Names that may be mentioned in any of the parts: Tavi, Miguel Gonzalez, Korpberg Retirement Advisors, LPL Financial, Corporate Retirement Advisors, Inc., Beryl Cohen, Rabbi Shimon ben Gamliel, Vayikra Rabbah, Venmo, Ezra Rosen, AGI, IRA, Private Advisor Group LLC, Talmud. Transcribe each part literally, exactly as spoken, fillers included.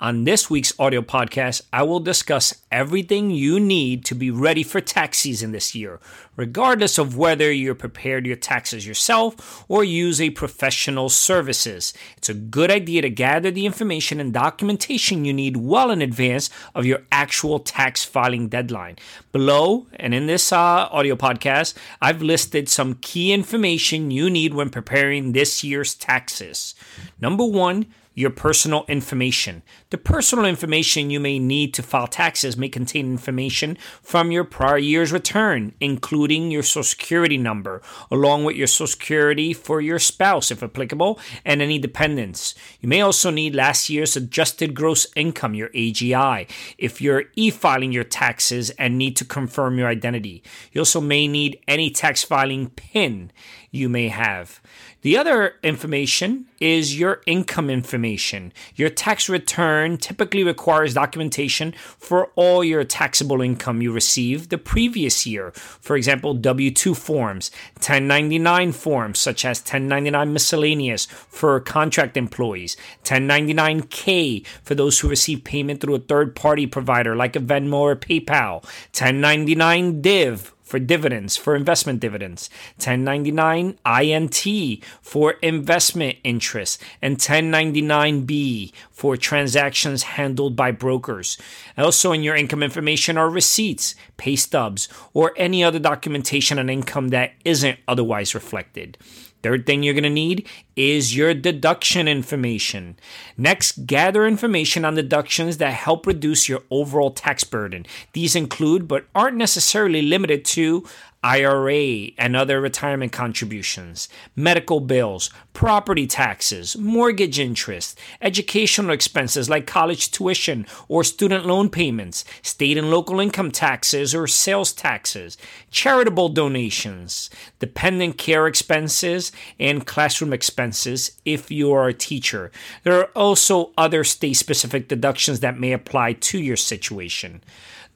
On this week's audio podcast, I will discuss everything you need to be ready for tax season this year, regardless of whether you're prepared your taxes yourself or use a professional services. It's a good idea to gather the information and documentation you need well in advance of your actual tax filing deadline. Below and in this uh, audio podcast, I've listed some key information you need when preparing this year's taxes. Number one, your personal information. The personal information you may need to file taxes may contain information from your prior year's return, including your Social Security number, along with your Social Security for your spouse, if applicable, and any dependents. You may also need last year's adjusted gross income, your A G I, if you're e-filing your taxes and need to confirm your identity. You also may need any tax filing PIN you may have. The other information is your income information. Your tax return typically requires documentation for all your taxable income you received the previous year. For example, W two forms, ten ninety-nine forms, such as ten ninety-nine miscellaneous for contract employees, ten ninety-nine K for those who receive payment through a third-party provider like a Venmo or PayPal, ten ninety-nine Div for dividends, for investment dividends, ten ninety-nine I N T for investment interest, and ten ninety-nine B for transactions handled by brokers. Also in your income information are receipts, pay stubs, or any other documentation on income that isn't otherwise reflected. Third thing you're going to need is your deduction information. Next, gather information on deductions that help reduce your overall tax burden. These include, but aren't necessarily limited to, I R A and other retirement contributions, medical bills, property taxes, mortgage interest, educational expenses like college tuition or student loan payments, state and local income taxes or sales taxes, charitable donations, dependent care expenses, and classroom expenses if you are a teacher. There are also other state-specific deductions that may apply to your situation.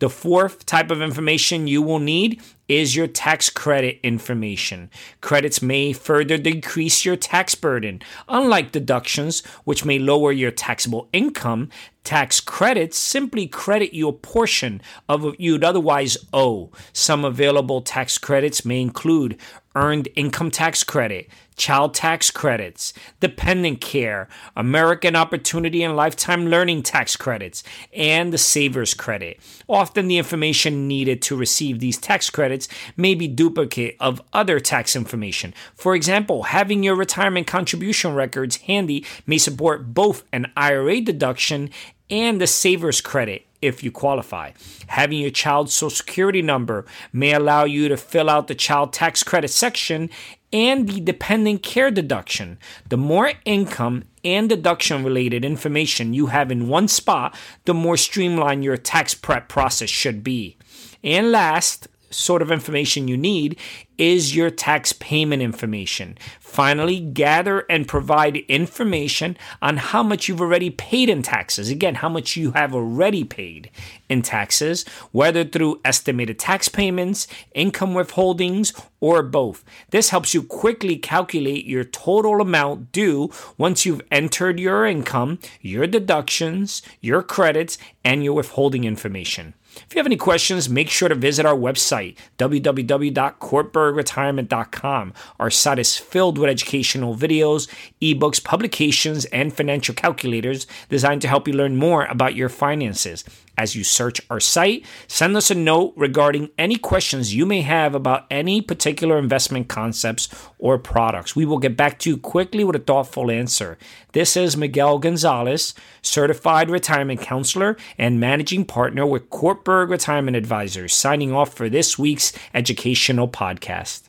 The fourth type of information you will need is your tax credit information. Credits may further decrease your tax burden. Unlike deductions, which may lower your taxable income, tax credits simply credit you a portion of what you'd otherwise owe. Some available tax credits may include earned income tax credit, child tax credits, dependent care, American Opportunity and Lifetime Learning tax credits, and the Savers Credit. Often the information needed to receive these tax credits may be duplicate of other tax information. For example, having your retirement contribution records handy may support both an I R A deduction and the Savers Credit if you qualify. Having your child's Social Security number may allow you to fill out the child tax credit section and the dependent care deduction. The more income and deduction-related information you have in one spot, the more streamlined your tax prep process should be. And last sort of information you need is your tax payment information. Finally, gather and provide information on how much you've already paid in taxes. Again, how much you have already paid in taxes, whether through estimated tax payments, income withholdings, or both. This helps you quickly calculate your total amount due once you've entered your income, your deductions, your credits, and your withholding information. If you have any questions, make sure to visit our website, w w w dot korpberg retirement dot com. Our site is filled with educational videos, ebooks, publications, and financial calculators designed to help you learn more about your finances. As you search our site, send us a note regarding any questions you may have about any particular investment concepts or products. We will get back to you quickly with a thoughtful answer. This is Miguel Gonzalez, Certified Retirement Counselor and Managing Partner with Korpberg Retirement Advisors, signing off for this week's educational podcast.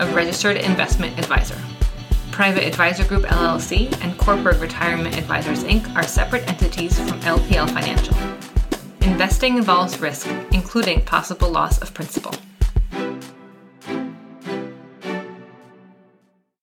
a registered investment advisor. Private Advisor Group L L C and Corporate Retirement Advisors, Incorporated are separate entities from L P L Financial. Investing involves risk, including possible loss of principal.